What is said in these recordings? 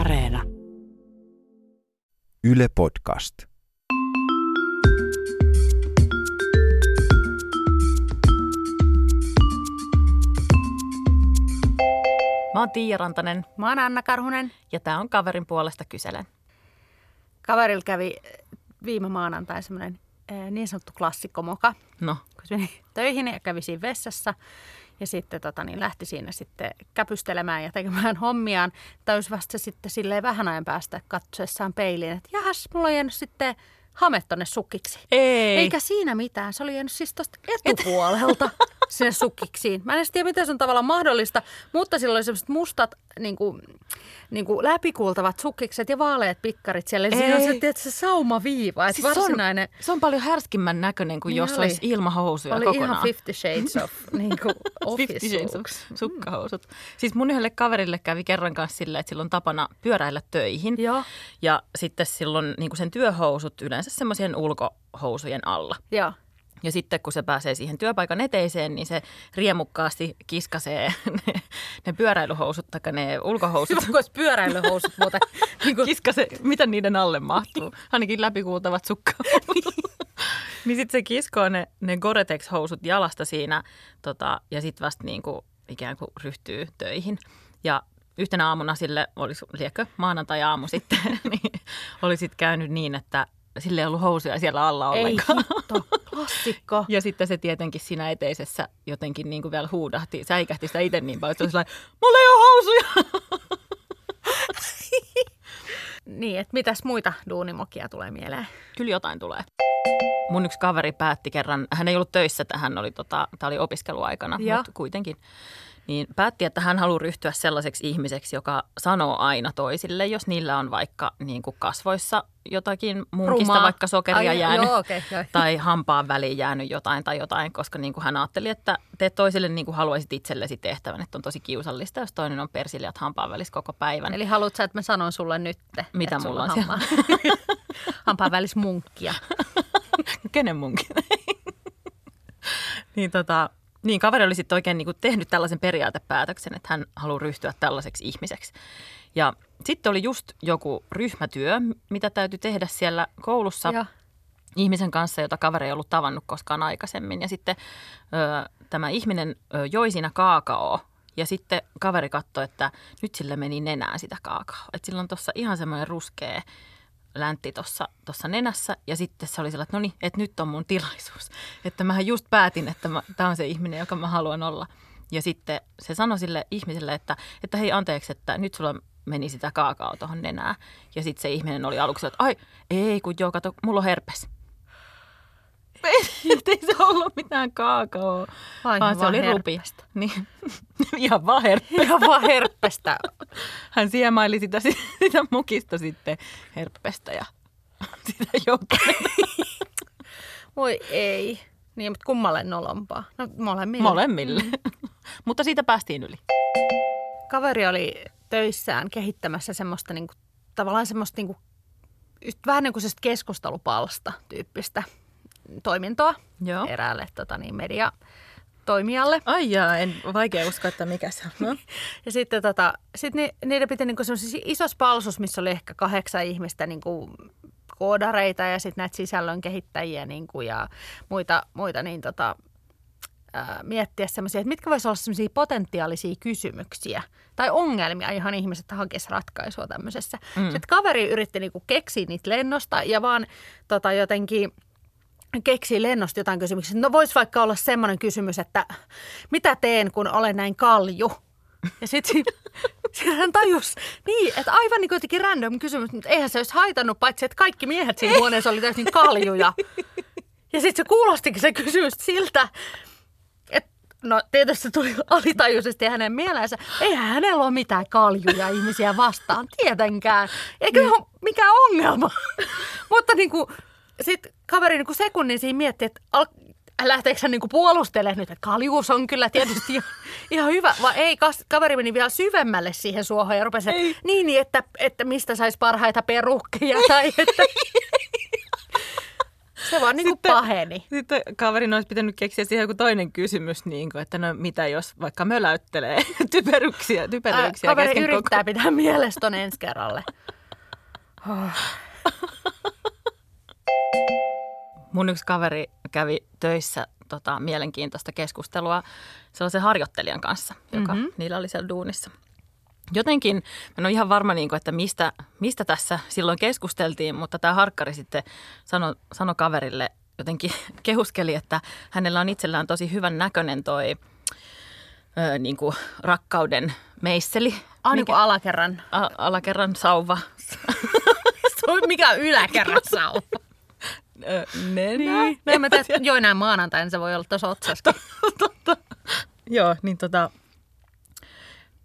Areena. Yle Podcast. Mä oon Tiia Rantanen. Mä oon Anna Karhunen. Ja tää on Kaverin puolesta kyselen. Kaverilla kävi viime maanantai semmoinen niin sanottu klassikkomoka. No. Kun meni töihin ja kävi siinä vessassa. Ja sitten lähti siinä sitten käpystelemään ja tekemään hommiaan. Täys vasta sitten silleen vähän ajan päästä katsoessaan peiliin, että jahas, mulla on jäänyt sitten hame tonne sukiksi. Ei. Eikä siinä mitään, se oli jäänyt siis tosta etupuolelta sinne sukiksiin. Mä en edes tiedä, miten se on tavallaan mahdollista, mutta silloin oli sellaiset mustat niin kuin läpikuultavat sukkikset ja vaaleat pikkarit siellä. Ei. Siinä on se, tietysti, se saumaviiva. Siis varsinainen... se on paljon härskimmän näköinen kuin niin jos olisi ilmahousuja oli kokonaan. Oli ihan 50 shades of niin kuin office shades of sukkahousut. Siis mun yhdelle kaverille kävi kerran kanssa sillä, että sillä on tapana pyöräillä töihin. Joo. Ja sitten silloin niin kuin sen työhousut yleensä semmoisien ulkohousujen alla. Joo. Ja sitten kun se pääsee siihen työpaikan eteiseen, niin se riemukkaasti kiskasee ne pyöräilyhousut tai ne ulkohousut. Hyvä, kun olisi pyöräilyhousut muuten. Kiskasee, mitä niiden alle mahtuu? Ainakin läpikuultavat sukkahousut. Niin sitten se kiskoo ne Gore-Tex-housut jalasta siinä ja sitten vasta niinku ikään kuin ryhtyy töihin. Ja yhtenä aamuna sille, liekö maanantai-aamu sitten, niin oli sitten käynyt niin, että sille ei ollut housuja siellä alla ollenkaan. Ei hitto, klassikko. Ja sitten se tietenkin siinä eteisessä jotenkin niin kuin vielä huudahti, säikähti sitä itse niin paljon, että se oli sellainen, mulla ei ole housuja. Niin, että mitäs muita duunimokia tulee mieleen? Kyllä jotain tulee. Mun yksi kaveri päätti kerran, hän ei ollut töissä, hän oli, tämä oli opiskeluaikana, mutta kuitenkin. Niin päätti, että hän haluaa ryhtyä sellaiseksi ihmiseksi, joka sanoo aina toisille, jos niillä on vaikka niin kuin kasvoissa jotakin munkista, vaikka sokeria jäänyt tai hampaan väliin jäänyt jotain, koska niin kuin hän ajatteli, että teet toisille niin kuin haluaisit itsellesi tehtävän, että on tosi kiusallista, jos toinen on persiljat hampaan välissä koko päivän. Eli haluatko sä, että mä sanon sulle nyt, mitä mulla on siellä? Hampaan välissä munkkia. Kenen munkkia? Niin Niin, kaveri oli sitten oikein niinku tehnyt tällaisen periaatepäätöksen, että hän haluaa ryhtyä tällaiseksi ihmiseksi. Ja sitten oli just joku ryhmätyö, mitä täytyi tehdä siellä koulussa ihmisen kanssa, jota kaveri ei ollut tavannut koskaan aikaisemmin. Ja sitten tämä ihminen joi siinä kaakaoa. Ja sitten kaveri katsoi, että nyt sillä meni nenään sitä kaakaoa. Että sillä on tuossa ihan semmoinen ruskea läntti tuossa nenässä ja sitten se oli sellainen, että no niin, että nyt on mun tilaisuus. Että mähän just päätin, että tämä on se ihminen, joka mä haluan olla. Ja sitten se sanoi sille ihmiselle, että hei anteeksi, että nyt sulla meni sitä kaakaoa tuohon nenään. Ja sitten se ihminen oli aluksi, että ai ei kun joo, kato, mulla on herpes. Ei se ollut mitään kaakaoa, vaan se oli herpestä. Niin. Ihan vaan herpestä. Ihan vaan herpestä. Hän siemaili sitä mukista sitten herpestä ja sitä joukkoa. Voi ei. Niin, mutta kummalle nolompaa? No molemmille. Molemmille. Mutta siitä päästiin yli. Kaveri oli töissään kehittämässä semmoista tavallaan vähän niin kuin keskustelupalsta tyyppistä toimintoa. Joo. Eräälle mediatoimijalle. Ai jaa, en vaikea uskoa, että mikä se on. Ja sitten niiden piti semmoisessa isossa palsussa, missä oli ehkä 8 ihmistä koodareita ja sitten näitä sisällön kehittäjiä ja muita miettiä semmoisia, että mitkä voisivat olla semmoisia potentiaalisia kysymyksiä tai ongelmia, ihan ihmiset hakisivat ratkaisua tämmöisessä. Mm. Sitten kaveri yritti keksiä niitä lennosta ja vaan jotenkin keksii lennosta jotain kysymyksiä. No voisi vaikka olla semmoinen kysymys, että mitä teen, kun olen näin kalju? Ja sitten hän tajusi niin, että aivan niin jotenkin random kysymys, mutta eihän se olisi haitannut, paitsi että kaikki miehet siinä huoneessa oli täysin kaljuja. Ja sitten se kuulostikin se kysymys siltä, että no tietysti se tuli alitajuisesti hänen mieleensä. Eihän hänellä ole mitään kaljuja ihmisiä vastaan, tietenkään. Eikä se ole mikään ongelma. Mutta sitten kaveri sekunnin siinä miettii, että lähteekö hän puolustelemaan nyt, että kaljuus on kyllä tietysti ihan hyvä. Vai ei, kaveri meni vielä syvemmälle siihen suohon ja rupesi, että niin, että mistä saisi parhaita perukkia tai että... Se vaan niin kuin paheni. Sitten kaverin olisi pitänyt keksiä siihen joku toinen kysymys, niin kuin, että no mitä jos vaikka möläyttelee typeryyksiä. Kaveri yrittää pitää mielessä ton ensi kerralle. Oh. Mun yksi kaveri kävi töissä mielenkiintoista keskustelua sellaisen harjoittelijan kanssa, joka niillä oli siellä duunissa. Jotenkin, mä en ole ihan varma, että mistä tässä silloin keskusteltiin, mutta tämä harkkari sitten sanoi kaverille, jotenkin kehuskeli, että hänellä on itsellään tosi hyvän näköinen toi rakkauden meisseli. Niin kuin alakerran. Alakerran sauva. Mikä on yläkerran sauva? Nenä. En mä tiedä, joo enää maanantaina se voi olla tuossa otsaskin. Joo, niin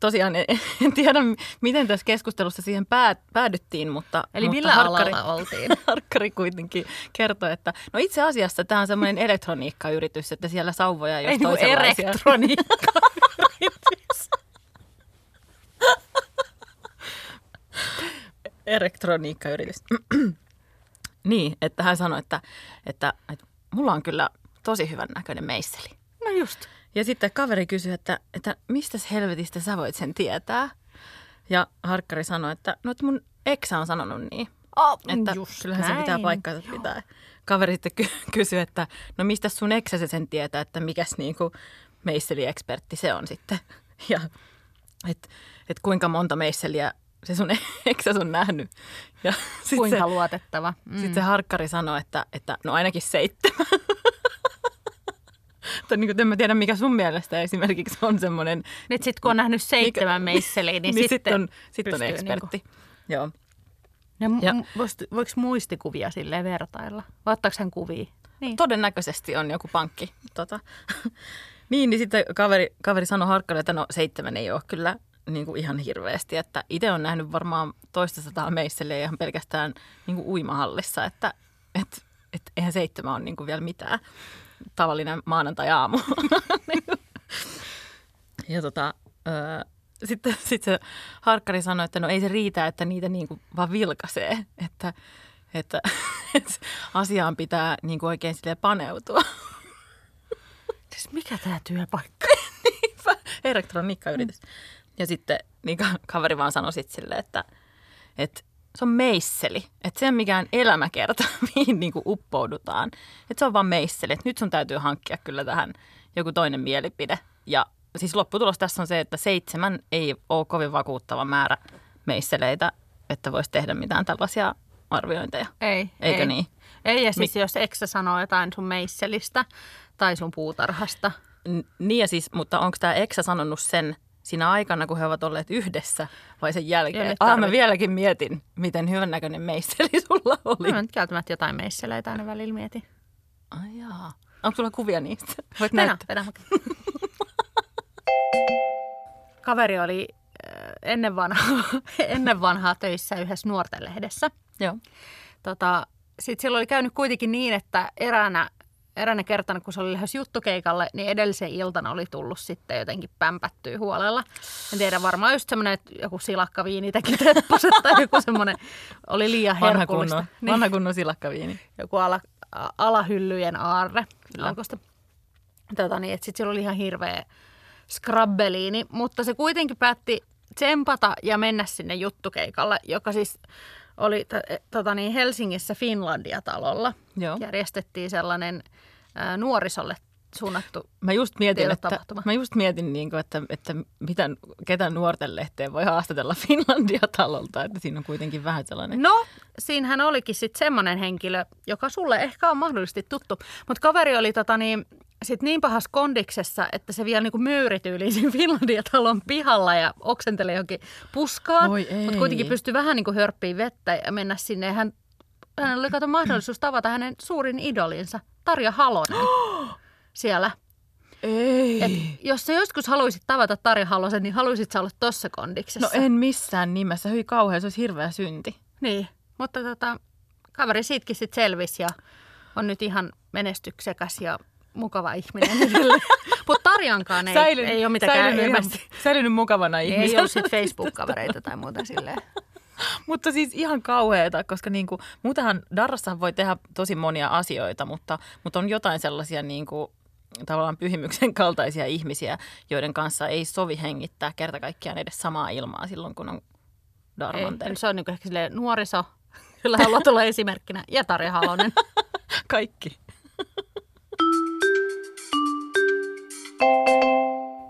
tosiaan en tiedä, miten tässä keskustelussa siihen päädyttiin, mutta... Eli mutta millä alalla oltiin? Harkkari kuitenkin kertoi, että no itse asiassa tämä on semmoinen elektroniikkayritys, että siellä sauvoja ei ole toisenlaisia. Elektroniikkayritys. Elektroniikkayritys. Niin, että hän sanoi, että mulla on kyllä tosi hyvän näköinen meisseli. No just. Ja sitten kaveri kysyi, että mistä helvetistä sä voit sen tietää? Ja harkkari sanoi, että no että mun eksä on sanonut niin. Oh, että just kyllähän näin. Se pitää paikkansa pitää. Kaveri sitten kysyi, että no mistä sun eksä se sen tietää, että mikäs niinku meisseli-ekspertti se on sitten. Ja että kuinka monta meisseliä se sun eksä on nähnyt. Ja kuinka luotettava. Sitten se harkkari sanoi, että no ainakin 7. Niin en mä tiedä, mikä sun mielestä esimerkiksi on semmoinen... Nyt sitten kun on nähnyt 7 meisseliä, niin sitten on ekspertti. Niinku. Joo. Voiko muistikuvia silleen vertailla? Vai ottaako hän kuvia? Niin. Todennäköisesti on joku pankki. Niin sitten kaveri sanoi harkkaille, että no 7 ei ole kyllä niin kuin ihan hirveästi. Että itse on nähnyt varmaan toista 100 meisseliä ihan pelkästään niin kuin uimahallissa. Että eihän 7 ole niin kuin vielä mitään. Tavallinen maanantai-aamu. Ja sitten se harkkari sanoi, että no ei se riitä, että niitä niinku vaan vilkaisee. Että asiaan pitää niinku oikein silleen paneutua. Siis mikä tämä työpaikka? Niinpä, elektroniikkayritys. Ja sitten niin kaveri vaan sanoi sitten silleen, että se on meisseli. Että se on mikään elämäkerta, mihin niinku uppoudutaan. Että se on vaan meisseli. Et nyt sun täytyy hankkia kyllä tähän joku toinen mielipide. Ja siis lopputulos tässä on se, että 7 ei ole kovin vakuuttava määrä meisseleitä, että voisi tehdä mitään tällaisia arviointeja. Ei. Eikö ei. Niin? Ei, ja siis jos eksä sanoo jotain sun meisselistä tai sun puutarhasta. Niin ja siis, mutta onko tämä eksä sanonut sen... Siinä aikana, kun he ovat olleet yhdessä vai sen jälkeen. Mä vieläkin mietin, miten hyvännäköinen meisseli sulla oli. Mä nyt kieltämättä jotain meisseleitä aina välillä mietin. Ai jaa. Onko sulla kuvia niistä? Voit näyttää. Kaveri oli ennen vanhaa töissä yhdessä nuorten lehdessä. Joo. Sitten silloin oli käynyt kuitenkin niin, että eräänä kertana, kun se oli lähes juttukeikalle, niin edellisen iltana oli tullut sitten jotenkin pämpättyä huolella. En tiedä, varmaan just semmoinen, että joku silakkaviini teki teppaset tai joku semmoinen oli liian herkullista. Vanha kunnon silakkaviini. Joku alahyllyjen aarre. Sitten sillä oli ihan hirveä skrabbeliini, mutta se kuitenkin päätti tsempata ja mennä sinne juttukeikalle, joka siis... Oli Helsingissä Finlandia-talolla. Joo. Järjestettiin sellainen nuorisolle suunnattu tapahtuma. Mä just mietin, että ketä nuorten lehteen voi haastatella Finlandia-talolta, että siinä on kuitenkin vähän sellainen. No, siinähän olikin sitten semmoinen henkilö, joka sulle ehkä on mahdollisesti tuttu. Mutta kaveri oli sitten niin pahassa kondiksessa, että se vielä niinku möyrityyli siinä Finlandia-talon pihalla ja oksenteli johonkin puskaan. Mutta kuitenkin pystyi vähän niinku hörppiin vettä ja mennä sinne. Hänellä oli mahdollisuus tavata hänen suurin idolinsa, Tarja Halonen, siellä. Ei. Et jos sä joskus haluaisit tavata Tarja Halosen, niin haluaisit sä olla tossa kondiksessa. No en missään nimessä. Hyi kauhean, se olisi hirveä synti. Niin, mutta kaveri siitäkin sitten selvisi ja on nyt ihan menestyksekäs ja... Mukava ihminen. Mutta Tarjankaan ei ole mitenkään ilmeisesti. Säilynyt mukavana ihmisen. Ei ole sitten Facebook-kavereita tai muuta silleen. Mutta siis ihan kauheeta, koska niinku, muutenhan darrassahan voi tehdä tosi monia asioita, mutta on jotain sellaisia niinku, tavallaan pyhimyksen kaltaisia ihmisiä, joiden kanssa ei sovi hengittää kerta kaikkiaan edes samaa ilmaa silloin, kun on darmantelut. Se on niinku ehkä silleen nuoriso, jolla haluaa tulla esimerkkinä, ja Tarja Halonen. Kaikki.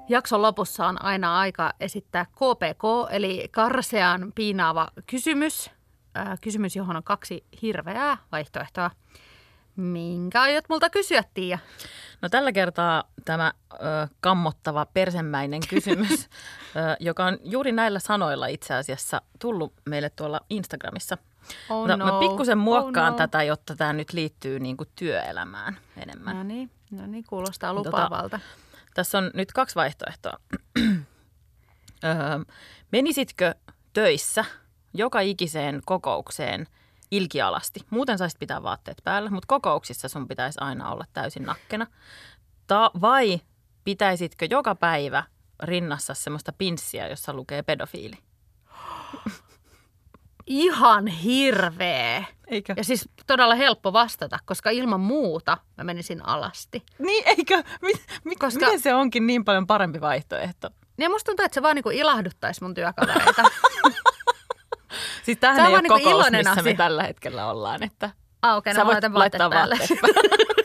Jakson lopussa on aina aika esittää KPK, eli karsean piinaava kysymys. Kysymys, johon on kaksi hirveää vaihtoehtoa. Minkä aiot multa kysyä, Tiia? No tällä kertaa tämä kammottava persemäinen kysymys, joka on juuri näillä sanoilla itse asiassa tullut meille tuolla Instagramissa. Oh no. Mä pikkusen muokkaan tätä, jotta tämä nyt liittyy niinku työelämään enemmän. No niin, kuulostaa lupaavalta. Tässä on nyt kaksi vaihtoehtoa. Menisitkö töissä joka ikiseen kokoukseen ilkialasti? Muuten saisit pitää vaatteet päällä, mutta kokouksissa sun pitäisi aina olla täysin nakkena. Vai pitäisitkö joka päivä rinnassa semmoista pinssiä, jossa lukee pedofiili? Ihan hirveä. Eikö? Ja siis todella helppo vastata, koska ilman muuta mä menisin alasti. Niin, eikö? Miten se onkin niin paljon parempi vaihtoehto? Niin musta tuntuu, että se vaan niinku ilahduttaisi mun työkavereita. Siis tämähän ei ole kokous, missä me tällä hetkellä ollaan. Että sä voit laittaa vaatteet päälle.